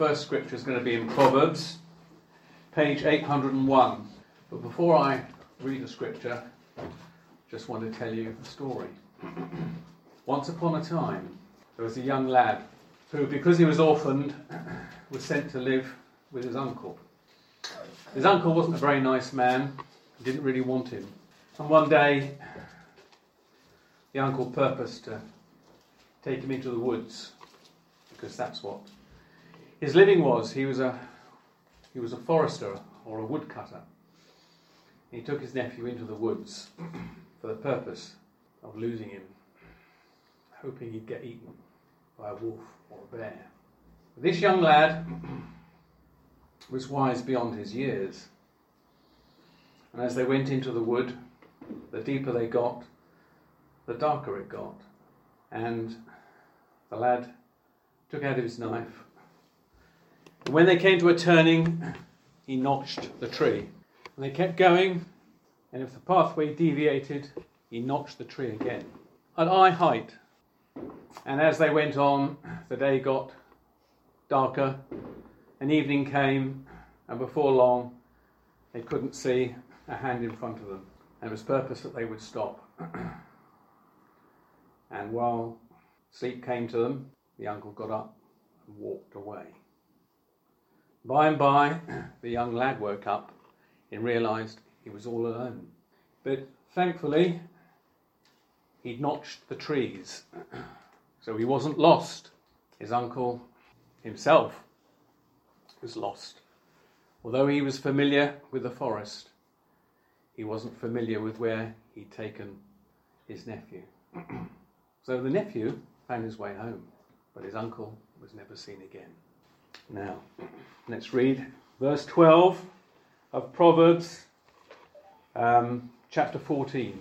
first scripture is going to be in Proverbs, page 801. But before I read the scripture, I just want to tell you a story. Once upon a time, there was a young lad who, because he was orphaned, was sent to live with his uncle. His uncle wasn't a very nice man, didn't really want him. And one day, the uncle purposed to take him into the woods, because that's what his living was. He was a forester or a woodcutter. He took his nephew into the woods for the purpose of losing him, hoping he'd get eaten by a wolf or a bear. This young lad was wise beyond his years, and as they went into the wood, the deeper they got, the darker it got, and the lad took out his knife. And when they came to a turning, he notched the tree. And they kept going, and if the pathway deviated, he notched the tree again, at eye height. And as they went on, the day got darker, and evening came, and before long, they couldn't see a hand in front of them. And it was purpose that they would stop. And while sleep came to them, the uncle got up and walked away. By and by, the young lad woke up and realised he was all alone. But thankfully, he'd notched the trees, so he wasn't lost. His uncle himself was lost. Although he was familiar with the forest, he wasn't familiar with where he'd taken his nephew. So the nephew found his way home, but his uncle was never seen again. Now, let's read verse 12 of Proverbs chapter 14.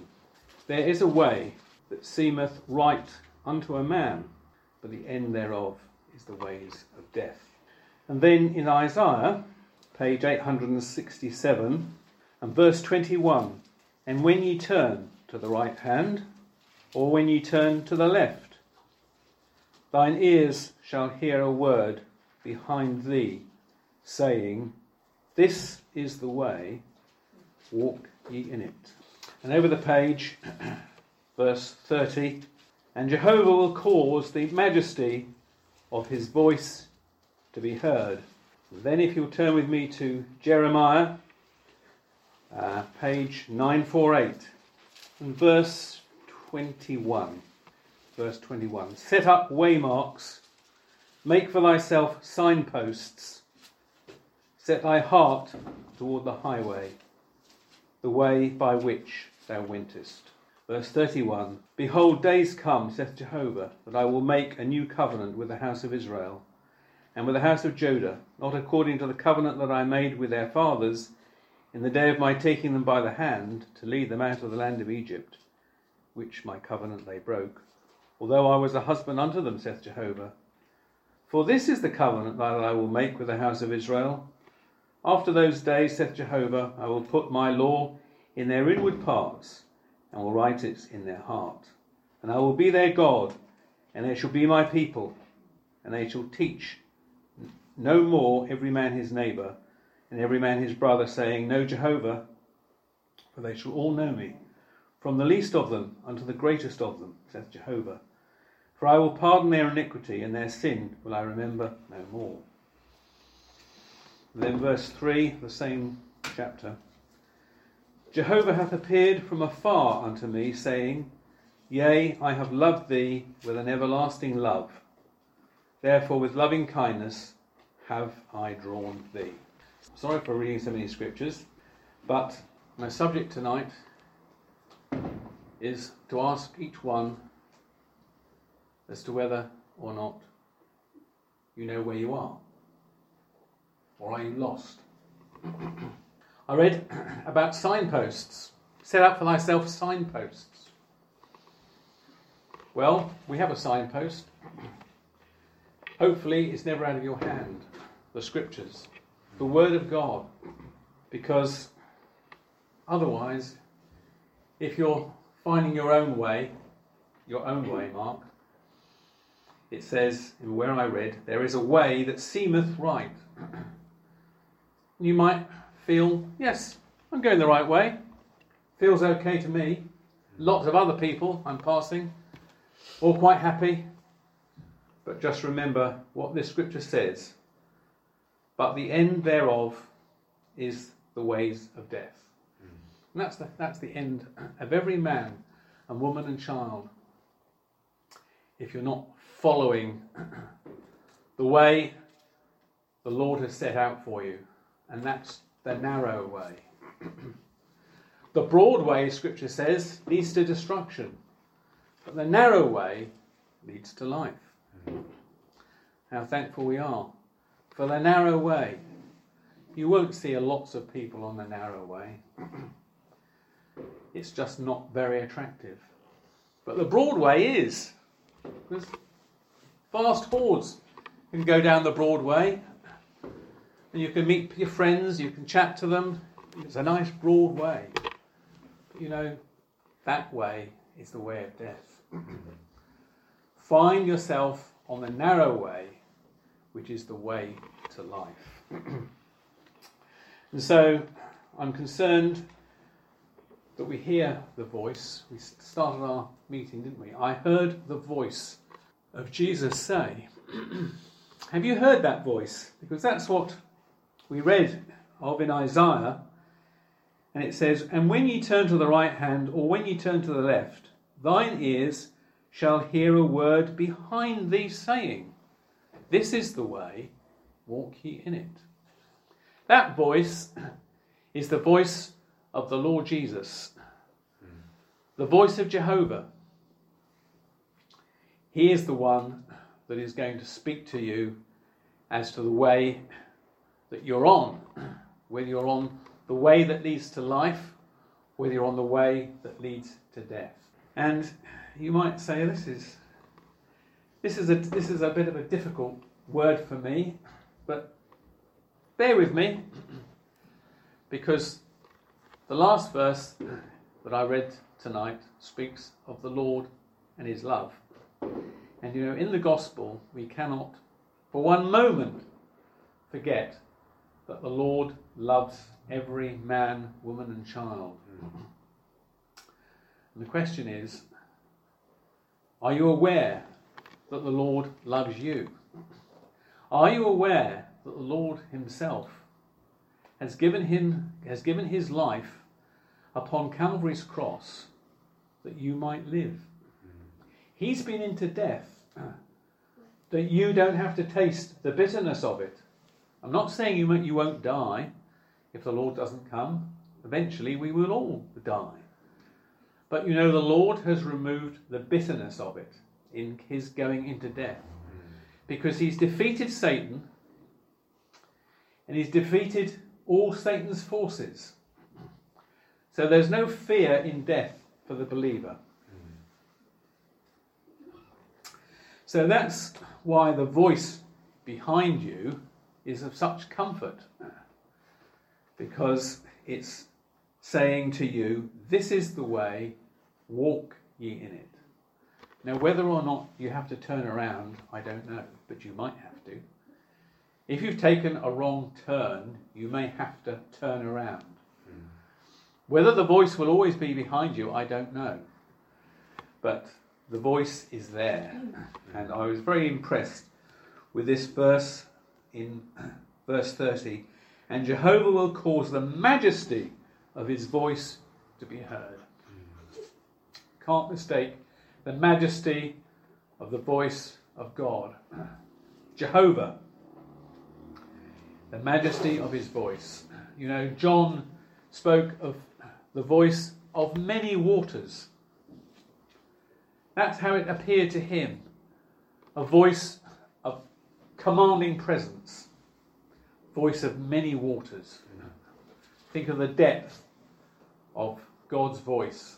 There is a way that seemeth right unto a man, but the end thereof is the ways of death. And then in Isaiah, page 867, and verse 21, and when ye turn to the right hand, or when ye turn to the left, thine ears shall hear a word behind thee, saying, this is the way, walk ye in it. And over the page, verse 30, and Jehovah will cause the majesty of his voice to be heard. Then if you'll turn with me to Jeremiah, page 948, and verse 21. Verse 21, set up waymarks, make for thyself signposts, set thy heart toward the highway, the way by which thou wentest. Verse 31, behold, days come, saith Jehovah, that I will make a new covenant with the house of Israel, and with the house of Judah, not according to the covenant that I made with their fathers, in the day of my taking them by the hand, to lead them out of the land of Egypt, which my covenant they broke, although I was a husband unto them, saith Jehovah. For this is the covenant that I will make with the house of Israel. After those days, saith Jehovah, I will put my law in their inward parts, and will write it in their heart. And I will be their God, and they shall be my people, and they shall teach no more every man his neighbour, and every man his brother, saying, know Jehovah, for they shall all know me, from the least of them unto the greatest of them, saith Jehovah. For I will pardon their iniquity, and their sin will I remember no more. And then verse 3, the same chapter. Jehovah hath appeared from afar unto me, saying, yea, I have loved thee with an everlasting love. Therefore with loving kindness have I drawn thee. Sorry for reading so many scriptures, but my subject tonight is to ask each one as to whether or not you know where you are, or are you lost? I read about signposts. Set up for thyself signposts. Well, we have a signpost. Hopefully it's never out of your hand. The scriptures, the word of God, because otherwise, if you're finding your own way, mark, it says, in where I read, there is a way that seemeth right. You might feel, yes, I'm going the right way. Feels okay to me. Lots of other people I'm passing, all quite happy. But just remember what this scripture says. But the end thereof is the ways of death. And that's the end of every man and woman and child. If you're not following the way the Lord has set out for you, and that's the narrow way. The broad way, scripture says, leads to destruction, but the narrow way leads to life. How thankful we are for the narrow way. You won't see lots of people on the narrow way. It's just not very attractive. But the broad way is. Because vast hordes can go down the broad way. And you can meet your friends, you can chat to them. It's a nice broad way. But you know, that way is the way of death. Find yourself on the narrow way, which is the way to life. And so I'm concerned that we hear the voice. We started our meeting, didn't we? I heard the voice of Jesus say, have you heard that voice? Because that's what we read of in Isaiah. And it says, and when ye turn to the right hand, or when ye turn to the left, thine ears shall hear a word behind thee saying, this is the way, walk ye in it. That voice is the voice of the Lord Jesus, the voice of Jehovah. He is the one that is going to speak to you as to the way that you're on, whether you're on the way that leads to life, whether you're on the way that leads to death. And you might say, this is a bit of a difficult word for me, but bear with me, because the last verse that I read tonight speaks of the Lord and his love. And you know, in the gospel, we cannot for one moment forget that the Lord loves every man, woman and child. And the question is, are you aware that the Lord loves you? Are you aware that the Lord himself has given his life upon Calvary's cross that you might live? He's been into death that you don't have to taste the bitterness of it. I'm not saying you won't die if the Lord doesn't come. Eventually we will all die. But you know, the Lord has removed the bitterness of it in his going into death, because he's defeated Satan and he's defeated all Satan's forces. So there's no fear in death for the believer. So that's why the voice behind you is of such comfort, because it's saying to you, this is the way, walk ye in it. Now, whether or not you have to turn around, I don't know, but you might have to. If you've taken a wrong turn, you may have to turn around. Whether the voice will always be behind you, I don't know. But the voice is there. And I was very impressed with this verse in verse 30. And Jehovah will cause the majesty of his voice to be heard. Can't mistake the majesty of the voice of God. Jehovah. The majesty of his voice. You know, John spoke of the voice of many waters. That's how it appeared to him. A voice of commanding presence. Voice of many waters. Think of the depth of God's voice.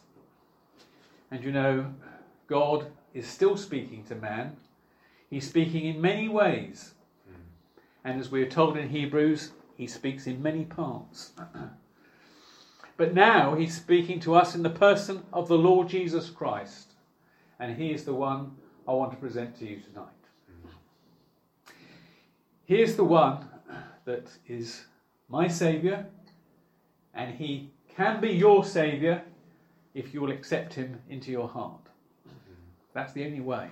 And you know, God is still speaking to man. He's speaking in many ways. And as we are told in Hebrews, he speaks in many parts. But now he's speaking to us in the person of the Lord Jesus Christ. And he is the one I want to present to you tonight. He is the one that is my Saviour, and He can be your Saviour if you will accept Him into your heart. That's the only way.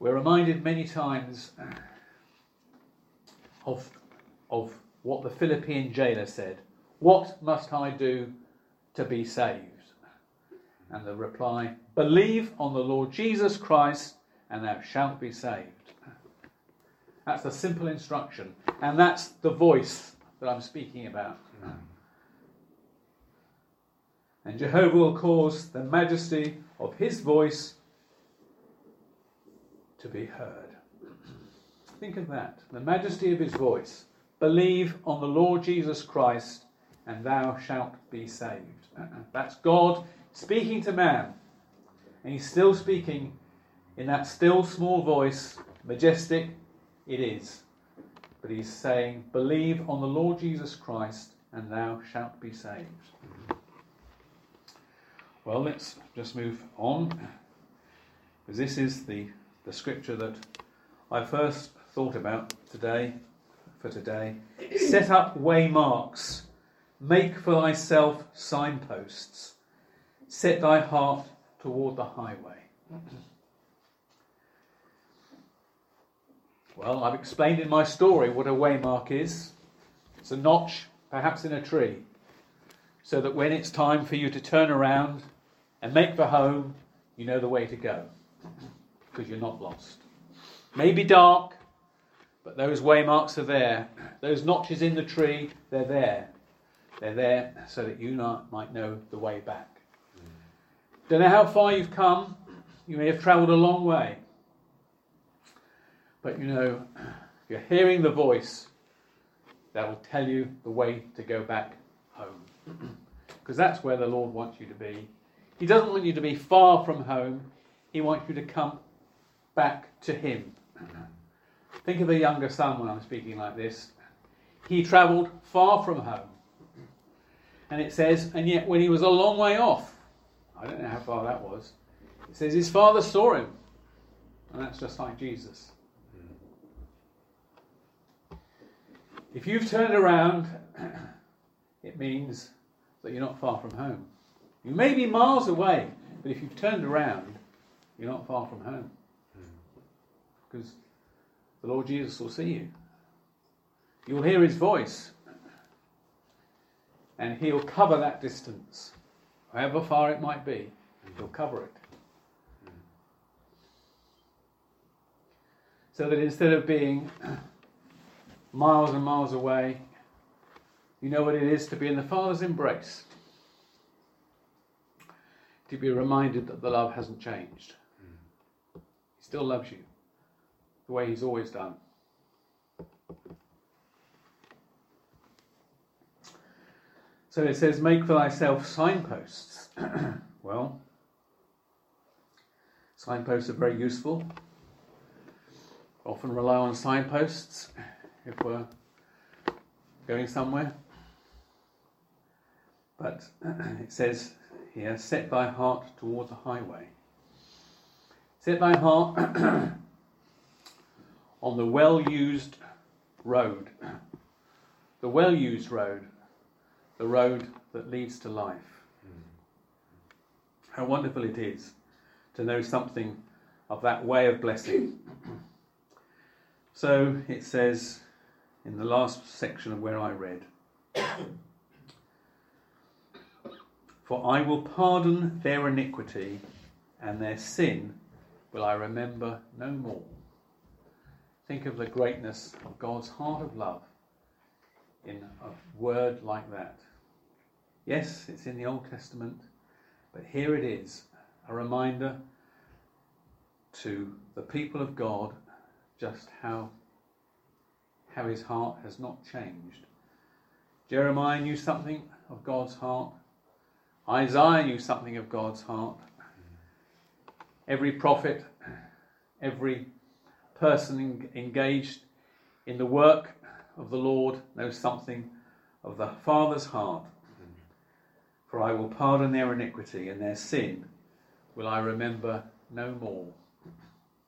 We're reminded many times of what the Philippian jailer said. What must I do to be saved? And the reply, believe on the Lord Jesus Christ and thou shalt be saved. That's the simple instruction. And that's the voice that I'm speaking about. And Jehovah will cause the majesty of His voice to be heard. Think of that. The majesty of His voice. Believe on the Lord Jesus Christ and thou shalt be saved. That's God speaking to man. And He's still speaking in that still small voice. Majestic it is. But He's saying, believe on the Lord Jesus Christ and thou shalt be saved. Well, let's just move on, because this is the scripture that I first thought about today. For today, set up waymarks, make for thyself signposts, set thy heart toward the highway. Well, I've explained in my story what a waymark is. It's a notch, perhaps in a tree, so that when it's time for you to turn around and make for home, you know the way to go, because you're not lost. Maybe dark, but those waymarks are there. Those notches in the tree, they're there. They're there so that you might know the way back. Don't know how far you've come. You may have travelled a long way. But you know, you're hearing the voice that will tell you the way to go back home. Because that's where the Lord wants you to be. He doesn't want you to be far from home. He wants you to come back to Him. Think of the younger son when I'm speaking like this. He travelled far from home. And it says, and yet when he was a long way off, I don't know how far that was, it says his father saw him. And that's just like Jesus. If you've turned around, it means that you're not far from home. You may be miles away, but if you've turned around, you're not far from home. Because the Lord Jesus will see you. You'll hear His voice. And He'll cover that distance. However far it might be, He'll cover it. So that instead of being miles and miles away, you know what it is to be in the Father's embrace. To be reminded that the love hasn't changed. He still loves you the way He's always done. So it says, make for thyself signposts. Well, signposts are very useful. Often rely on signposts if we're going somewhere. But it says here, set thy heart toward the highway. Set thy heart on the well-used road. The well-used road. The road that leads to life. How wonderful it is to know something of that way of blessing. So it says in the last section of where I read, for I will pardon their iniquity, and their sin will I remember no more. Think of the greatness of God's heart of love in a word like that. Yes, it's in the Old Testament, but here it is, a reminder to the people of God just how His heart has not changed. Jeremiah knew something of God's heart. Isaiah knew something of God's heart. Every prophet, every person engaged in the work of the Lord knows something of the Father's heart. For I will pardon their iniquity, and their sin will I remember no more.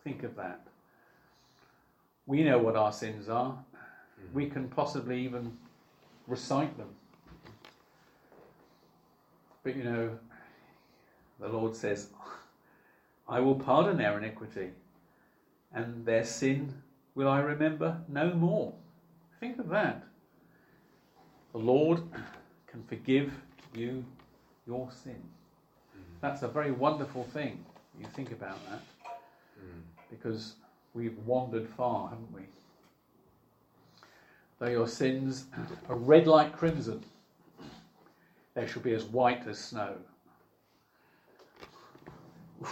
Think of that. We know what our sins are. We can possibly even recite them. But you know, the Lord says, I will pardon their iniquity, and their sin will I remember no more. Think of that. The Lord can forgive you your sin. That's a very wonderful thing. You think about that. Because we've wandered far, haven't we? Though your sins are red like crimson, they shall be as white as snow.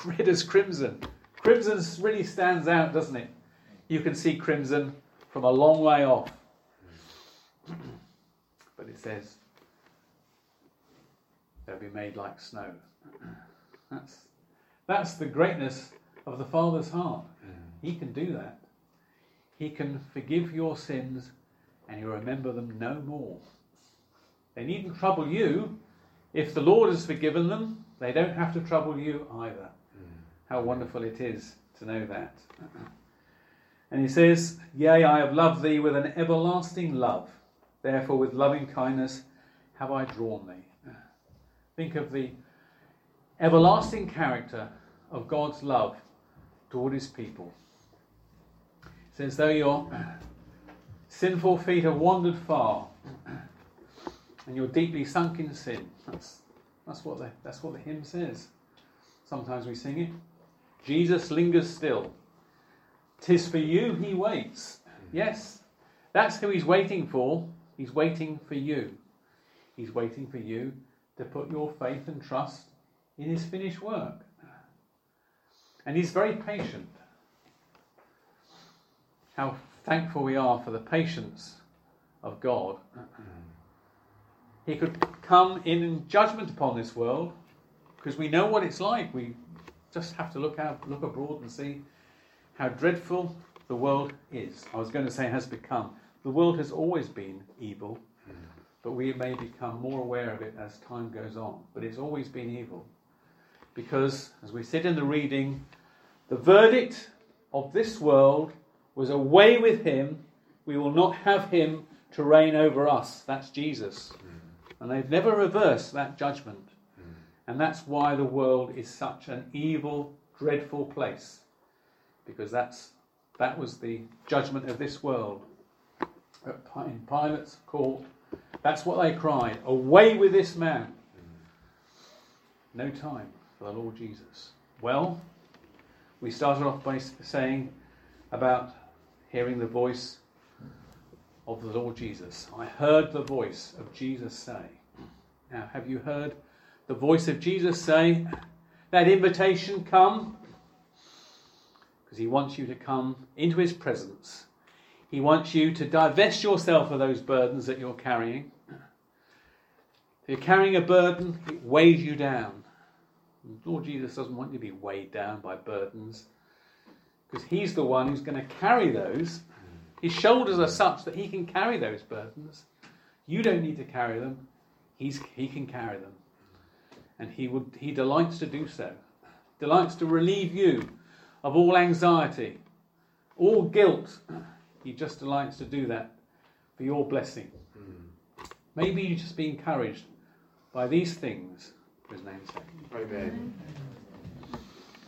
Red as crimson. Crimson really stands out, doesn't it? You can see crimson from a long way off. But it says, they'll be made like snow. That's the greatness of the Father's heart. He can do that. He can forgive your sins and you remember them no more. They needn't trouble you. If the Lord has forgiven them, they don't have to trouble you either. How wonderful it is to know that. And he says, Yea, I have loved thee with an everlasting love. Therefore with loving kindness have I drawn thee. Think of the everlasting character of God's love toward his people. It's as though your sinful feet have wandered far and you're deeply sunk in sin. That's what the hymn says. Sometimes we sing it. Jesus lingers still. 'Tis for you he waits. Yes, that's who he's waiting for. He's waiting for you. He's waiting for you to put your faith and trust in his finished work. And he's very patient. How thankful we are for the patience of God. He could come in judgment upon this world, because we know what it's like. We just have to look abroad and see how dreadful the world is. I was going to say has become. The world has always been evil, but we may become more aware of it as time goes on. But it's always been evil. Because, as we said in the reading, the verdict of this world was away with him. We will not have him to reign over us. That's Jesus. And they've never reversed that judgment. And that's why the world is such an evil, dreadful place. Because that was the judgment of this world. In Pilate's court, that's what they cried. Away with this man. No time for the Lord Jesus. Well, we started off by saying about hearing the voice of the Lord Jesus. I heard the voice of Jesus say. Now, have you heard the voice of Jesus say that invitation, come? Because he wants you to come into his presence. He wants you to divest yourself of those burdens that you're carrying. If you're carrying a burden, it weighs you down. Lord Jesus doesn't want you to be weighed down by burdens, because he's the one who's going to carry those. His shoulders are such that he can carry those burdens. You don't need to carry them. He can carry them. And he delights to do so. Delights to relieve you of all anxiety, all guilt. He just delights to do that for your blessing. Maybe you just be encouraged by these things for his name's sake. Amen.